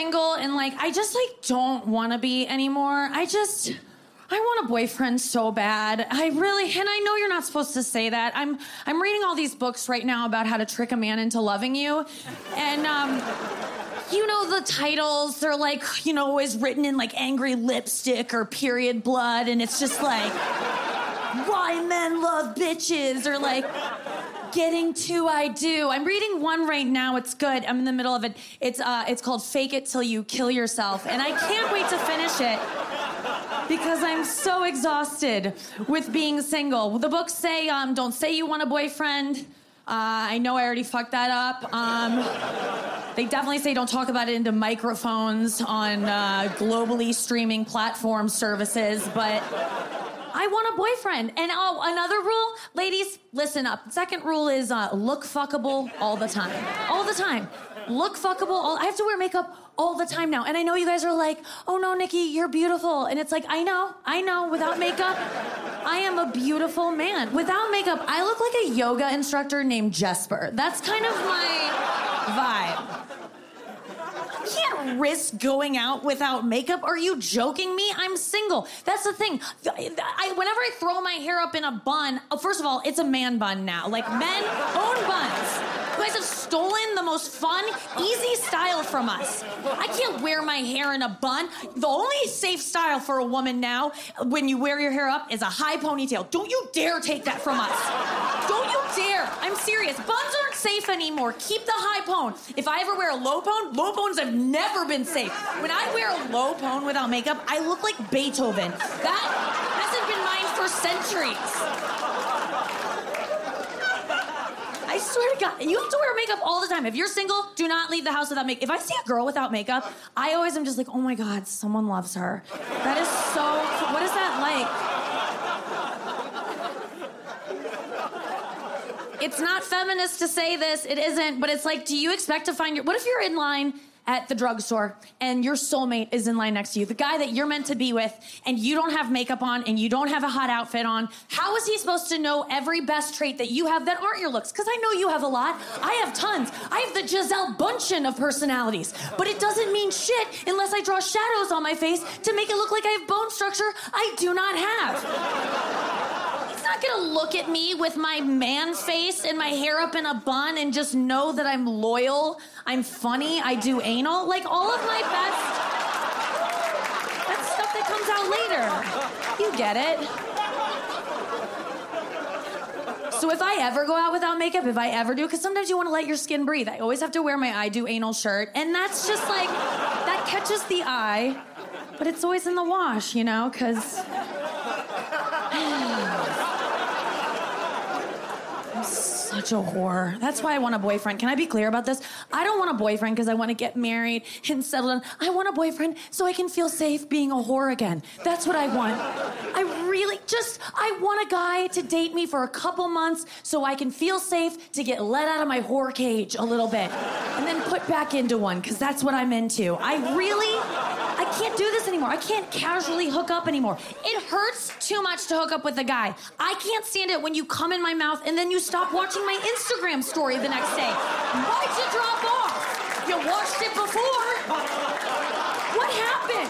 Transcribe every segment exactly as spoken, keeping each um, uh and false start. Single and like I just like don't want to be anymore. I just I want a boyfriend so bad. I really and I know you're not supposed to say that. I'm I'm reading all these books right now about how to trick a man into loving you, and um, you know the titles, they're like, you know, always written in like angry lipstick or period blood, and it's just like why men love bitches or like. Getting to I Do. I'm reading one right now. It's good. I'm in the middle of it. It's uh, it's called Fake It Till You Kill Yourself. And I can't wait to finish it because I'm so exhausted with being single. The books say, um, don't say you want a boyfriend. Uh, I know I already fucked that up. Um, they definitely say don't talk about it into microphones on uh, globally streaming platform services, but I want a boyfriend. And oh, another rule, ladies, listen up. Second rule is uh, look fuckable all the time. All the time. Look fuckable. All, I have to wear makeup all the time now. And I know you guys are like, oh no, Nikki, you're beautiful. And it's like, I know, I know. Without makeup, I am a beautiful man. Without makeup, I look like a yoga instructor named Jesper. That's kind of my vibe. Can't risk going out without makeup. Are you joking me? I'm single. That's the thing. I, whenever I throw my hair up in a bun, first of all, it's a man bun now. Like, men own buns. You guys have stolen the most fun, easy style from us. I can't wear my hair in a bun. The only safe style for a woman now when you wear your hair up is a high ponytail. Don't you dare take that from us. Don't you dare. I'm serious. Buns aren't safe anymore. Keep the high pone. If I ever wear a low pone, low pones have never been safe. When I wear a low pone without makeup, I look like Beethoven. That hasn't been mine for centuries. I swear to God, you have to wear makeup all the time. If you're single, do not leave the house without makeup. If I see a girl without makeup, I always am just like, oh my God, someone loves her. That is so, what is that like? It's not feminist to say this, it isn't, but it's like, do you expect to find your... What if you're in line at the drugstore and your soulmate is in line next to you, the guy that you're meant to be with, and you don't have makeup on and you don't have a hot outfit on? How is he supposed to know every best trait that you have that aren't your looks? Because I know you have a lot. I have tons. I have the Gisele Bundchen of personalities, but it doesn't mean shit unless I draw shadows on my face to make it look like I have bone structure I do not have. Not gonna look at me with my man face and my hair up in a bun and just know that I'm loyal, I'm funny, I do anal. Like, all of my best... That's stuff that comes out later. You get it. So if I ever go out without makeup, if I ever do, because sometimes you want to let your skin breathe. I always have to wear my I do anal shirt, and that's just like, that catches the eye, but it's always in the wash, you know, because... I'm such a whore. That's why I want a boyfriend. Can I be clear about this? I don't want a boyfriend because I want to get married and settle down. I want a boyfriend so I can feel safe being a whore again. That's what I want. I really just, I want a guy to date me for a couple months so I can feel safe to get let out of my whore cage a little bit and then put back into one because that's what I'm into. I really, I can't do this anymore. I can't casually hook up anymore. It hurts too much to hook up with a guy. I can't stand it when you come in my mouth and then you stop watching my Instagram story the next day. Why'd you drop off? You watched it before. What happened?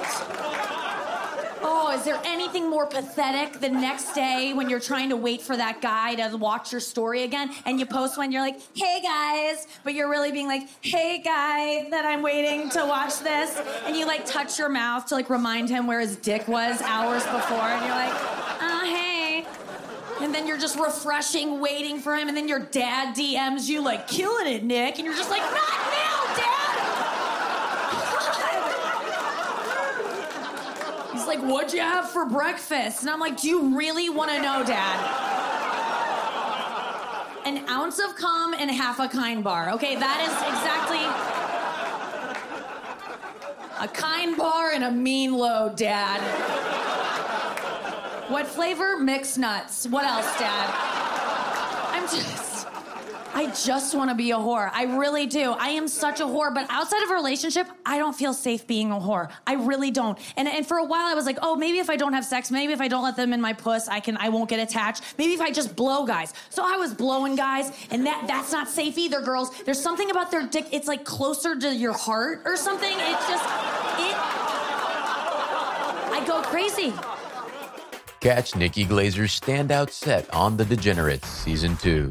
Oh, is there anything more pathetic the next day when you're trying to wait for that guy to watch your story again and you post one, you're like, hey, guys, but you're really being like, hey, guy, that I'm waiting to watch this. And you, like, touch your mouth to, like, remind him where his dick was hours before. And you're like, oh, hey. And then you're just refreshing, waiting for him. And then your dad D Ms you, like, killing it, Nick. And you're just like, not now, Dad. He's like, what'd you have for breakfast? And I'm like, do you really want to know, Dad? An ounce of cum and half a Kind bar. Okay, that is exactly... a Kind bar and a mean load, Dad. What flavor? Mixed nuts. What else, Dad? I'm just... I just want to be a whore. I really do. I am such a whore. But outside of a relationship, I don't feel safe being a whore. I really don't. And and for a while, I was like, oh, maybe if I don't have sex, maybe if I don't let them in my puss, I can, I won't get attached. Maybe if I just blow guys. So I was blowing guys, and that that's not safe either, girls. There's something about their dick. It's like closer to your heart or something. It's just, it. I go crazy. Catch Nikki Glaser's standout set on The Degenerates, Season two.